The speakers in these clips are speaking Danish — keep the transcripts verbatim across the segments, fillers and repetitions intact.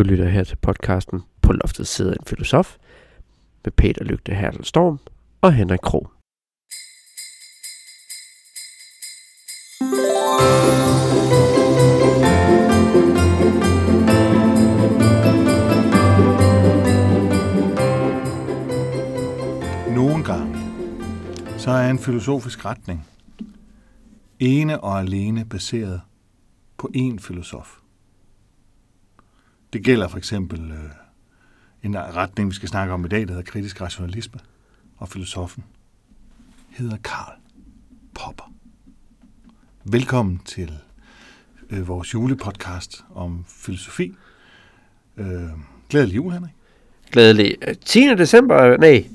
Du lytter her til podcasten På loftet sidder en filosof med Peter Lygte Hertelstorm og Henrik Krog. Nogle gange så er en filosofisk retning ene og alene baseret på én filosof. Det gælder for eksempel øh, en retning, vi skal snakke om i dag, der hedder kritisk rationalisme, og filosofen hedder Karl Popper. Velkommen til øh, vores julepodcast om filosofi. Øh, glædelig jul, Henrik. Glædelig. tiende december? Nej.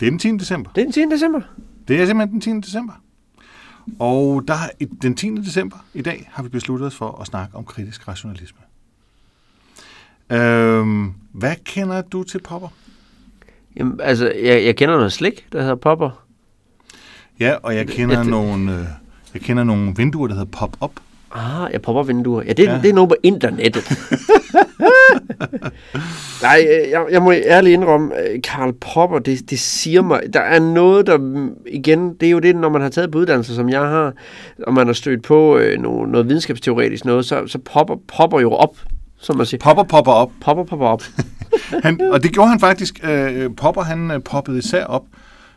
Det er den tiende december. Det er den tiende december. Det er simpelthen den tiende december. Og der, den tiende december i dag har vi besluttet os for at snakke om kritisk rationalisme. Øhm, hvad kender du til Popper? Jamen, altså, jeg, jeg kender noget slik, der hedder Popper. Ja, og jeg kender, det, nogle, øh, jeg kender nogle vinduer, der hedder pop-up. Ah, jeg popper vinduer. Ja, det, ja. det er noget på internettet. Nej, jeg, jeg må ærligt indrømme, Karl Popper, det, det siger mig, der er noget, der, igen, det er jo det, når man har taget på uddannelser, som jeg har, og man har stødt på øh, noget, noget videnskabsteoretisk noget, så, så popper, popper jo op. Som man siger. Popper, popper op. Popper, popper op. han, og det gjorde han faktisk. Øh, popper, han øh, poppede især op.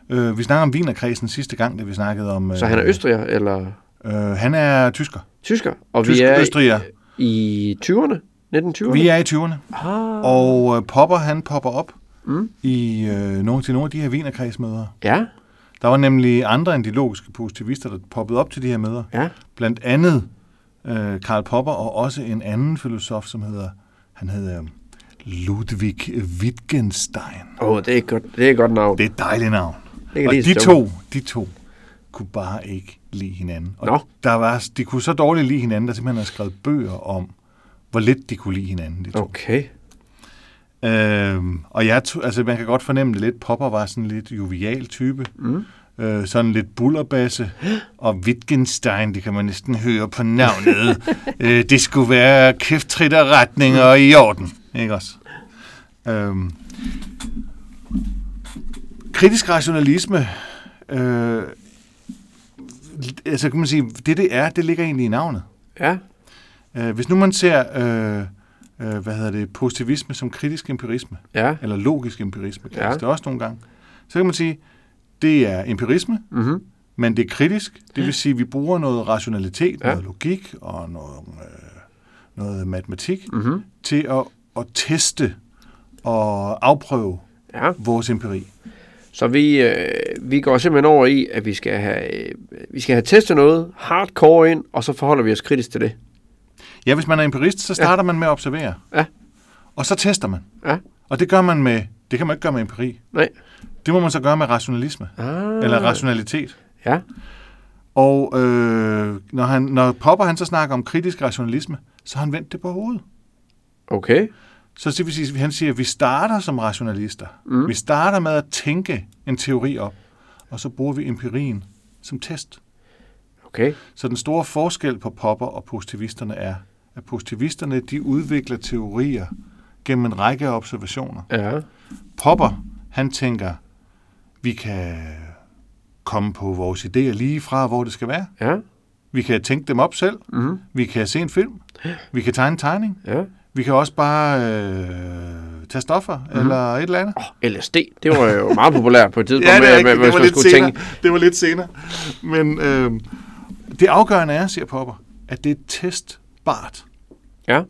Øh, vi snakkede om Wienerkredsen sidste gang, da vi snakkede om... Øh, så han er østriger, eller...? Øh, han er tysker. Tysker. Og tysker, vi er østriger. I tyverne? nitten tyverne? Vi er i tyverne. Ah. Og øh, Popper, han popper op mm. i, øh, nogle, til nogle af de her Wienerkredsmøder. Ja. Der var nemlig andre end de logiske positivister, der poppede op til de her møder. Ja. Blandt andet... Karl Popper og også en anden filosof, som hedder, han hedder Ludwig Wittgenstein. Åh, oh, det er godt, det er godt navn. Det er et dejligt navn. Og de to, de to kunne bare ikke lide hinanden. Og no. der var, de kunne så dårligt lide hinanden, der simpelthen har skrevet bøger om, hvor lidt de kunne lide hinanden. De to. Okay. Øhm, og jeg, altså man kan godt fornemme det lidt. Popper var sådan lidt jovial type. Mm. Sådan lidt bullerbasse, og Wittgenstein, det kan man næsten høre på navnet. Det skulle være kæfttritterretninger i orden, ikke også? Øhm. Kritisk rationalisme, øh, altså kan man sige, det det er, det ligger egentlig i navnet. Ja. Øh, hvis nu man ser, øh, øh, hvad hedder det, positivisme som kritisk empirisme, ja. Eller logisk empirisme, kan ja. Det også nogle gange, så kan man sige, det er empirisme, mm-hmm. men det er kritisk. Det vil sige, at vi bruger noget rationalitet, ja. Noget logik og noget, øh, noget matematik mm-hmm. til at, at teste og afprøve ja. Vores empiri. Så vi, øh, vi går simpelthen over i, at vi skal have, øh, vi skal have testet noget hardcore ind, og så forholder vi os kritisk til det. Ja, hvis man er empirist, så starter ja. Man med at observere. Ja. Og så tester man. Ja. Og det gør man med, det kan man ikke gøre med empiri. Nej. Det må man så gøre med rationalisme, ah. eller rationalitet. Ja. Og øh, når, han, når Popper han så snakker om kritisk rationalisme, så har han vendt det på hovedet. Okay. Så det vil sige, han siger, at vi starter som rationalister. Mm. Vi starter med at tænke en teori op, og så bruger vi empirien som test. Okay. Så den store forskel på Popper og positivisterne er, at positivisterne de udvikler teorier gennem en række af observationer. Ja. Popper, han tænker... Vi kan komme på vores idéer lige fra, hvor det skal være. Ja. Vi kan tænke dem op selv. Mm-hmm. Vi kan se en film. Vi kan tegne en tegning. Ja. Vi kan også bare øh, tage stoffer mm-hmm. eller et eller andet. Oh, L S D, det var jo meget populært på et tidspunkt. Ja, det, med, med, det, var lidt senere. det var lidt senere. Men øh, det afgørende er, siger Popper, at det er testbart. Ja.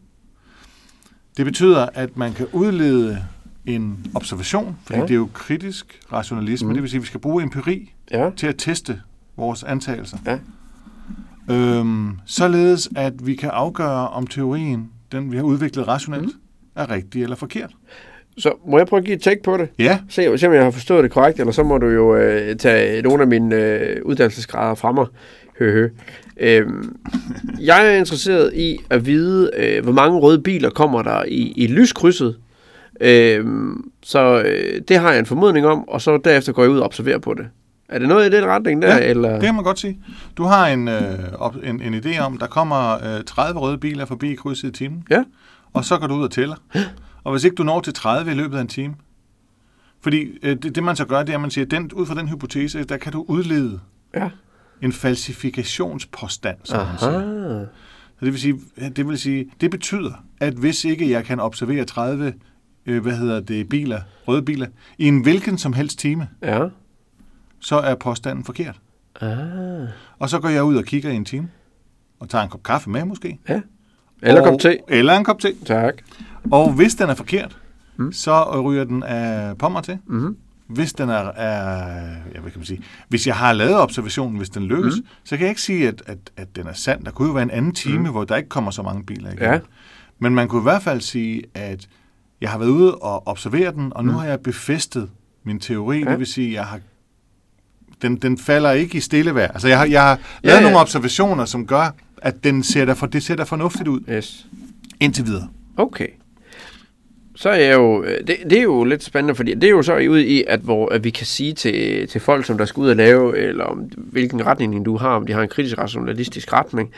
Det betyder, at man kan udlede... en observation, fordi ja. Det er jo kritisk rationalisme, mm. det vil sige, at vi skal bruge empiri ja. Til at teste vores antagelser. Ja. Øhm, således, at vi kan afgøre, om teorien, den vi har udviklet rationelt, mm. er rigtig eller forkert. Så må jeg prøve at give et tjek på det? Ja. Se, se om jeg har forstået det korrekt, eller så må du jo øh, tage nogle af mine øh, uddannelsesgrader fra mig. Høhø. Øhm, jeg er interesseret i at vide, øh, hvor mange røde biler kommer der i, i lyskrydset, Øhm, så øh, det har jeg en formodning om, og så derefter går jeg ud og observerer på det. Er det noget i den retning der? Ja, eller? Det kan man godt sige. Du har en, øh, op, en, en idé om, der kommer øh, tredive røde biler forbi i krydset i timen, ja. og så går du ud og tæller. Og hvis ikke du når til tredive i løbet af en time, fordi øh, det, det man så gør, det er, at man siger, den, ud fra den hypotese, der kan du udlede ja. en falsifikationspåstand, som man siger. Så det vil sige, det vil sige, det betyder, at hvis ikke jeg kan observere tredive øh, hvad hedder det, biler, røde biler, i en hvilken som helst time, ja. så er påstanden forkert. Ah. Og så går jeg ud og kigger i en time, og tager en kop kaffe med måske. Ja. Eller en kop te. Eller en kop te. Tak. Og hvis den er forkert, mm. så ryger den af pommer til. Mm. Hvis den er, er ja, hvad kan man sige, hvis jeg har lavet observationen, hvis den lykkes, mm. så kan jeg ikke sige, at, at, at den er sand. Der kunne jo være en anden time, mm. hvor der ikke kommer så mange biler igen. Ja. Men man kunne i hvert fald sige, at jeg har været ude og observere den, og nu mm. har jeg befæstet min teori. Ja. Det vil sige, at jeg har Den, den falder ikke i stille vejr. Altså, jeg har, jeg har lavet ja, ja. nogle observationer, som gør, at den ser der for, det ser der fornuftigt ud. Yes. Indtil videre. Okay. Så er jeg jo... Det, det er jo lidt spændende, fordi det er jo så ude i, at, hvor, at vi kan sige til, til folk, som der skal ud og lave, eller om hvilken retning du har, om de har en kritisk rationalistisk retning,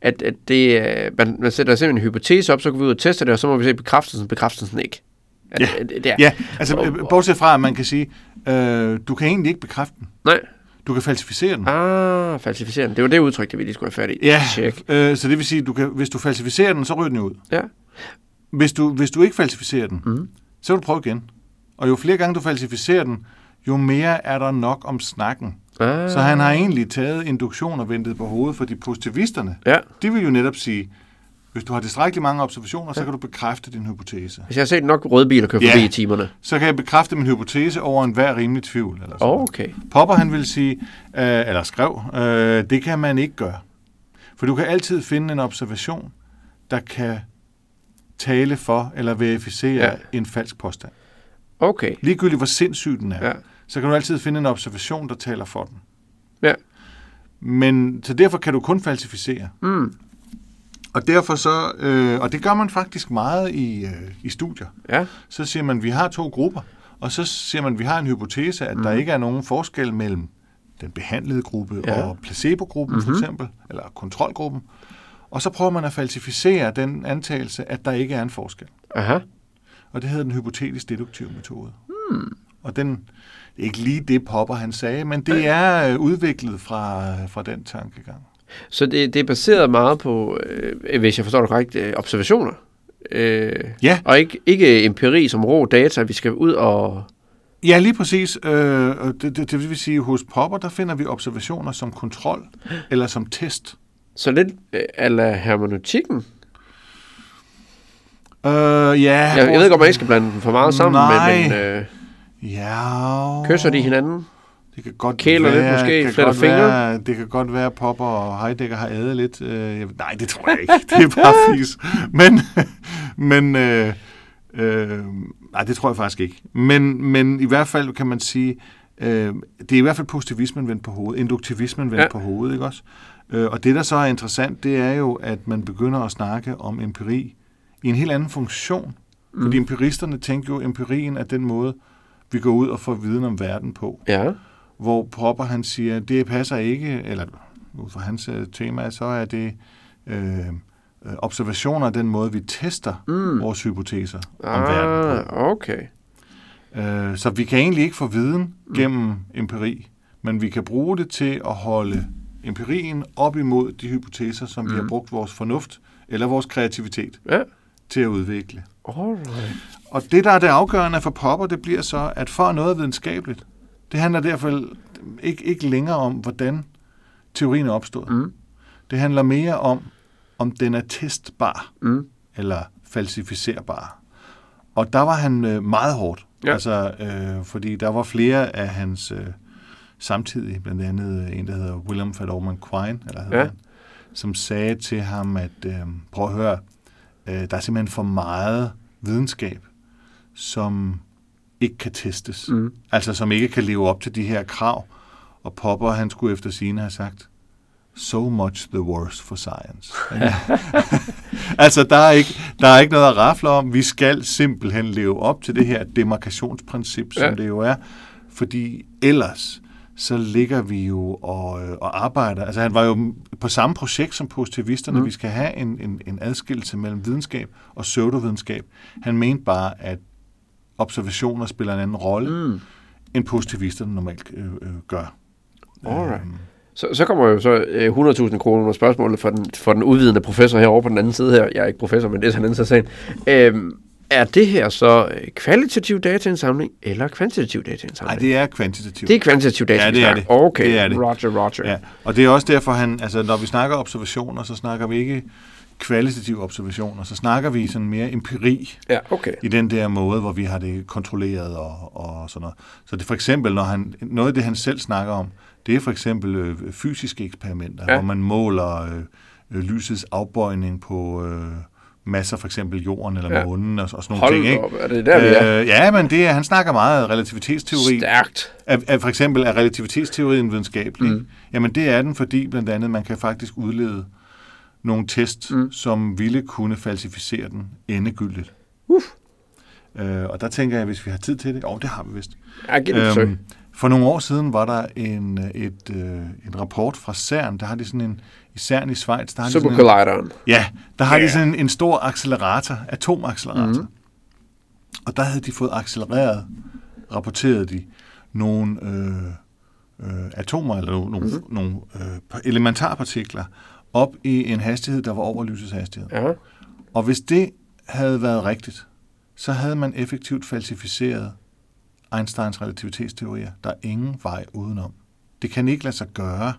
at, at det, man, man sætter simpelthen en hypotese op, så kan vi ud og teste det, og så må vi se bekræftelsen, bekræftelsen ikke. At, ja. At, at ja, altså og, bortset fra, at man kan sige, øh, du kan egentlig ikke bekræfte den. Nej. Du kan falsificere den. Ah, falsificere den. Det var det udtryk, det vi lige skulle have fat i. Ja, øh, så det vil sige, du kan, hvis du falsificerer den, så ryger den ud. Ja. Hvis du, hvis du ikke falsificerer den, mm. så vil du prøve igen. Og jo flere gange du falsificerer den, jo mere er der nok om snakken. Ah. Så han har egentlig taget induktion og ventet på hovedet, fordi positivisterne, ja. de vil jo netop sige, hvis du har tilstrækkeligt mange observationer, så kan du bekræfte din hypotese. Hvis jeg har set nok røde biler køre ja, forbi i timerne. Så kan jeg bekræfte min hypotese over enhver rimelig tvivl. Eller sådan. Okay. Popper han vil sige, øh, eller skrev, øh, det kan man ikke gøre. For du kan altid finde en observation, der kan tale for eller verificere ja. en falsk påstand. Okay. Ligegyldigt hvor sindssyg den er, ja. så kan du altid finde en observation, der taler for den. Ja. Men så derfor kan du kun falsificere. Mm. Og derfor så, øh, og det gør man faktisk meget i, øh, i studier. Ja. Så siger man, at vi har to grupper, og så siger man, at vi har en hypotese, at mm. der ikke er nogen forskel mellem den behandlede gruppe ja. og placebo-gruppen mm-hmm. for eksempel, eller kontrolgruppen. Og så prøver man at falsificere den antagelse, at der ikke er en forskel. Aha. Og det hedder den hypotetisk-deduktive metode. Mm. Og den, ikke lige det Popper han sagde, men det er øh, udviklet fra, fra den tankegang. Så det, det er baseret meget på, øh, hvis jeg forstår det korrekt, øh, observationer. Øh, ja. Og ikke, ikke empiri som rå data, vi skal ud og... Ja, lige præcis. Øh, det, det, det vil sige, hos Popper, der finder vi observationer som kontrol eller som test. Så lidt øh, a la hermeneutikken? Øh, ja. Jeg, jeg ved godt, at man ikke skal blande dem for meget sammen, nej. men... men øh, ja. Kysser de hinanden? Det kan godt Kæler være, lidt måske, kan godt være, det kan godt være, at Popper og Heidegger har ædet lidt. Øh, jeg, nej, det tror jeg ikke. Det er bare fis. Men, men øh, øh, nej, det tror jeg faktisk ikke. Men, men i hvert fald kan man sige, øh, det er i hvert fald positivismen vendt på hovedet, induktivismen vendt ja. på hovedet, ikke også? Øh, og det, der så er interessant, det er jo, at man begynder at snakke om empiri i en helt anden funktion. Mm. Fordi empiristerne tænker jo, empirien er den måde, vi går ud og får viden om verden på. Ja. Hvor Popper han siger, det passer ikke, eller ud fra hans tema, så er det øh, observationer af den måde, vi tester mm. vores hypoteser om ah, verden på. Okay. Øh, så vi kan egentlig ikke få viden mm. gennem empiri, men vi kan bruge det til at holde empirien op imod de hypoteser, som mm. vi har brugt vores fornuft eller vores kreativitet yeah. til at udvikle. Alright. Og det, der er det afgørende for Popper, det bliver så, at for noget videnskabeligt, det handler derfor ikke, ikke længere om, hvordan teorien er opstået. Mm. Det handler mere om, om den er testbar mm. eller falsificerbar. Og der var han øh, meget hårdt, ja. altså, øh, fordi der var flere af hans øh, samtidige, blandt andet en, der hedder William F. Norman Quine, eller hedder ja. han, som sagde til ham, at øh, prøv at høre, øh, der er simpelthen for meget videnskab, som... ikke kan testes. Mm. Altså, som ikke kan leve op til de her krav. Og Popper, han skulle efter sigende have sagt, so much the worse for science. altså, der er, ikke, der er ikke noget at rafle om. Vi skal simpelthen leve op til det her demarkationsprincip, som ja. det jo er. Fordi ellers, så ligger vi jo og, øh, og arbejder. Altså han var jo på samme projekt som positivisterne. Mm. Vi skal have en, en, en adskillelse mellem videnskab og pseudovidenskab. Han mente bare, at observationer spiller en anden rolle, mm. end positivisterne normalt øh, øh, gør. Alright. Øhm. Så, så kommer jo så øh, hundrede tusind kroner under spørgsmålet for den, for den udvidende professor herovre på den anden side her. Jeg er ikke professor, men det er sådan en anden sag. Øhm. Er det her så kvalitativ dataindsamling eller kvantitativ dataindsamling? Nej, det er kvantitativ. Det er kvantitativ dataindsamling. Ja, det er det. Okay, det er det. Roger, roger. Ja. Og det er også derfor, han, altså, når vi snakker observationer, så snakker vi ikke kvalitative observationer, så snakker vi sådan mere empiri, ja, okay. i den der måde, hvor vi har det kontrolleret og, og sådan noget. Så det for eksempel, når han, noget af det, han selv snakker om, det er for eksempel øh, fysiske eksperimenter, ja. Hvor man måler øh, øh, lysets afbøjning på... Øh, masser, for eksempel jorden eller månen, ja. og, og sådan nogle Hold ting. Op. Ikke? Er det der, vi er? Øh, ja, men det er, han snakker meget af relativitetsteori. Stærkt. Af, af, for eksempel er relativitetsteorien videnskabelig. Mm. Jamen det er den, fordi blandt andet man kan faktisk udlede nogle test, mm. som ville kunne falsificere den endegyldigt. Uff. Øh, og der tænker jeg, hvis vi har tid til det, åh, oh, det har vi vist. Ja, det, øhm, for nogle år siden var der en, et, øh, en rapport fra CERN, der har de sådan en i CERN i Schweiz, der har de sådan en, ja, der har yeah. de sådan en, en stor accelerator, atomaccelerator. Mm-hmm. Og der havde de fået accelereret, rapporterede de, nogle øh, øh, atomer, eller nogle, mm-hmm. nogle øh, elementarpartikler, op i en hastighed, der var over lysets hastighed. Uh-huh. Og hvis det havde været rigtigt, så havde man effektivt falsificeret Einsteins relativitetsteorier. Der er ingen vej udenom. Det kan ikke lade sig gøre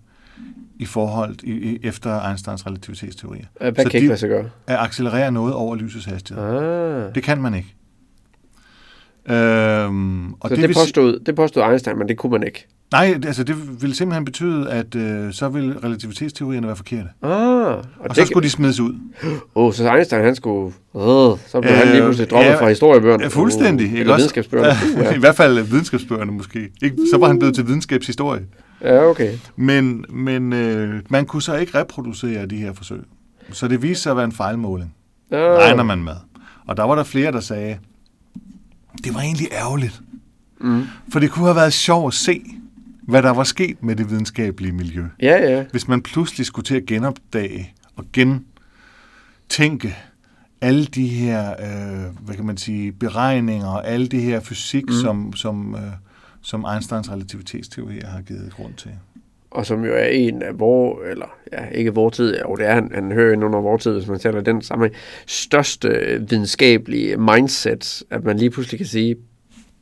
i forhold i, i, efter Einsteins relativitetsteorier. Hvad så kan de, ikke lade sig gøre? At accelerere noget over lysets hastighed. Ah. Det kan man ikke. Øhm, og så det, det, påstod, det påstod Einstein, men det kunne man ikke? Nej, altså det ville simpelthen betyde, at øh, så ville relativitetsteorierne være forkerte. Ah, og og så skulle de smides ud. Åh, oh, så Einstein, han skulle... Øh, så blev øh, han lige pludselig droppet ja, fra historiebøgerne. Ja, fuldstændig. Uh, eller også, videnskabsbøgerne. Uh, ja. I hvert fald videnskabsbøgerne måske. Ikke? Så var han blevet til videnskabshistorie. Ja, okay. Men, men øh, man kunne så ikke reproducere de her forsøg. Så det viste sig at være en fejlmåling. Uh. Regner man med. Og der var der flere, der sagde, det var egentlig ærgerligt. Mm. For det kunne have været sjovt at se, hvad der var sket med det videnskabelige miljø. Ja, ja. Hvis man pludselig skulle til at genopdage og gentænke alle de her, øh, hvad kan man sige, beregninger og alle de her fysik, mm. som, som, øh, som Einsteins relativitetsteorier har givet grund til. Og som jo er en af vores, eller ja, ikke vores tid, jo det er han, han hører ind under vores tid, hvis man taler den samme største videnskabelige mindset, at man lige pludselig kan sige,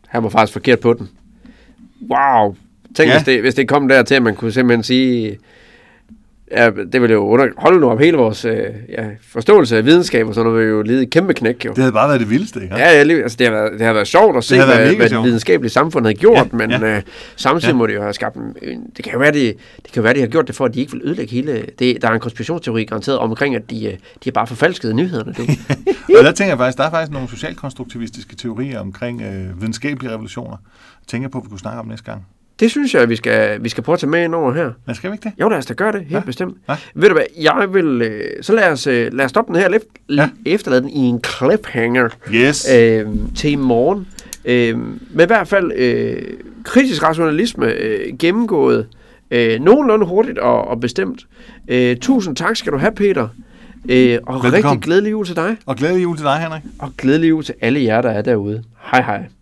han var faktisk forkert på den. Wow! Tænk, ja. hvis, det, hvis det kom dertil, at man kunne simpelthen sige, ja, det ville jo under, holde nu op hele vores øh, ja, forståelse af videnskab, og sådan noget ville jo lide et kæmpe knæk. Jo. Det havde bare været det vildeste, ikke? Ja, ja lige, altså, det, har været, det har været sjovt at se, hvad, hvad det videnskabelige samfund havde gjort, ja, men ja. Øh, samtidig ja. Må det jo have skabt en... Det kan jo være, de, det kan være, de har gjort det for, at de ikke vil ødelægge hele... Det, der er en konspirationsteori garanteret omkring, at de, de er bare forfalskede nyhederne. Og der tænker jeg faktisk, der er faktisk nogle socialkonstruktivistiske teorier omkring øh, videnskabelige revolutioner. Jeg tænker på, at vi kunne snakke om næste gang. Det synes jeg, at vi skal, vi skal prøve at tage med ind over her. Men skal vi ikke det? Jo, lad os da gøre det, helt ja. Bestemt. Ja. Ved du hvad, jeg vil... Så lad os, lad os stoppe den her, ja. Efterlade den i en cliffhanger yes. øh, til i morgen. Øh, men i hvert fald øh, kritisk rationalisme øh, gennemgået øh, nogenlunde hurtigt og, og bestemt. Øh, tusind tak skal du have, Peter. Øh, og velbekomme. Rigtig glædelig jul til dig. Og glædelig jul til dig, Henrik. Og glædelig jul til alle jer, der er derude. Hej hej.